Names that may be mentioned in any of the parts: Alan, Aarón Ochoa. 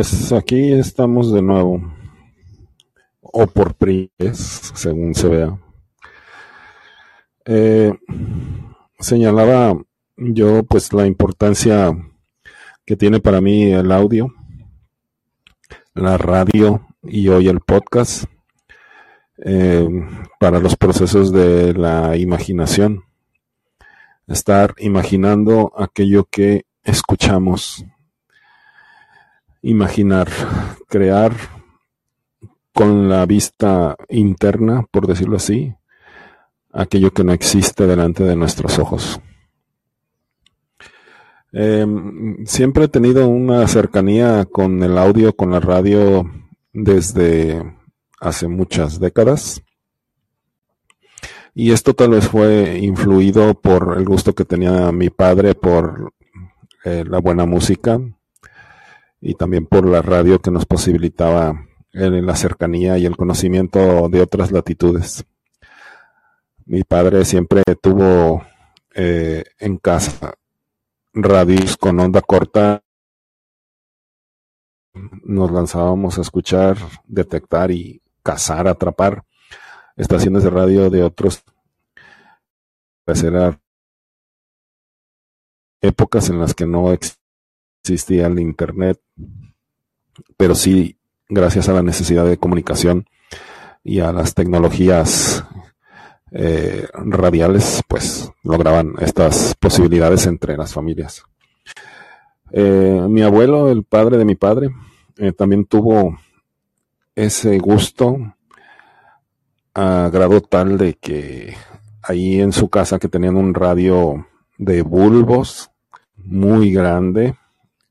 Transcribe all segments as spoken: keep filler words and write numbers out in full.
Pues aquí estamos de nuevo, o por primera vez, según se vea. Eh, señalaba yo pues la importancia que tiene para mí el audio, la radio y hoy el podcast eh, para los procesos de la imaginación. Estar imaginando aquello que escuchamos. Imaginar, crear con la vista interna, por decirlo así, aquello que no existe delante de nuestros ojos. Eh, siempre he tenido una cercanía con el audio, con la radio, desde hace muchas décadas. Y esto tal vez fue influido por el gusto que tenía mi padre por eh, la buena música y también por la radio que nos posibilitaba el, la cercanía y el conocimiento de otras latitudes. Mi padre siempre tuvo eh, en casa radios con onda corta. Nos lanzábamos a escuchar, detectar y cazar, atrapar estaciones de radio de otros. Eran épocas en las que no existía el internet, pero sí, gracias a la necesidad de comunicación y a las tecnologías eh, radiales, pues lograban estas posibilidades entre las familias. Eh, mi abuelo, el padre de mi padre, eh, también tuvo ese gusto a grado tal de que ahí en su casa, que tenían un radio de bulbos muy grande,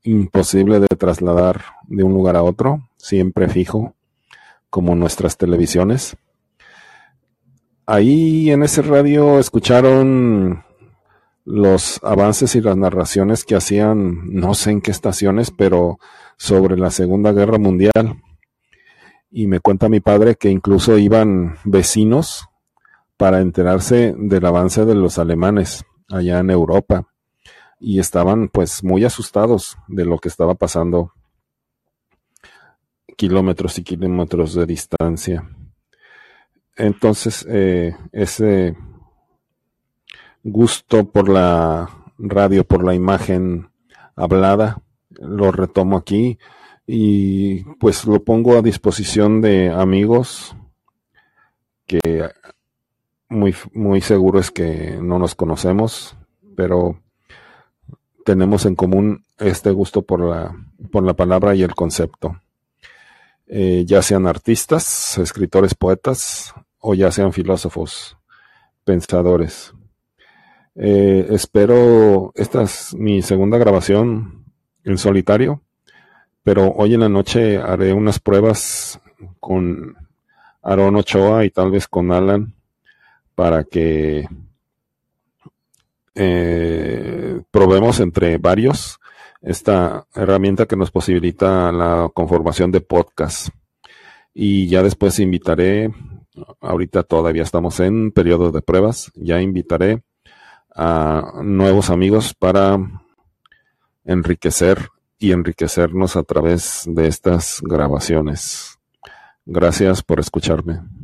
imposible de trasladar de un lugar a otro, siempre fijo, como nuestras televisiones. Ahí en ese radio escucharon los avances y las narraciones que hacían, no sé en qué estaciones, pero sobre la Segunda Guerra Mundial. Y me cuenta mi padre que incluso iban vecinos para enterarse del avance de los alemanes allá en Europa. Y estaban pues muy asustados de lo que estaba pasando kilómetros y kilómetros de distancia. Entonces eh, ese gusto por la radio, por la imagen hablada, lo retomo aquí. Y pues lo pongo a disposición de amigos que muy, muy seguro es que no nos conocemos, pero tenemos en común este gusto por la, por la palabra y el concepto. Eh, ya sean artistas, escritores, poetas, o ya sean filósofos, pensadores. Eh, espero, esta es mi segunda grabación en solitario. Pero hoy en la noche haré unas pruebas con Aarón Ochoa y tal vez con Alan para que eh, probemos entre varios esta herramienta que nos posibilita la conformación de podcast. Y ya después invitaré, ahorita todavía estamos en periodo de pruebas, ya invitaré a nuevos amigos para enriquecer y enriquecernos a través de estas grabaciones. Gracias por escucharme.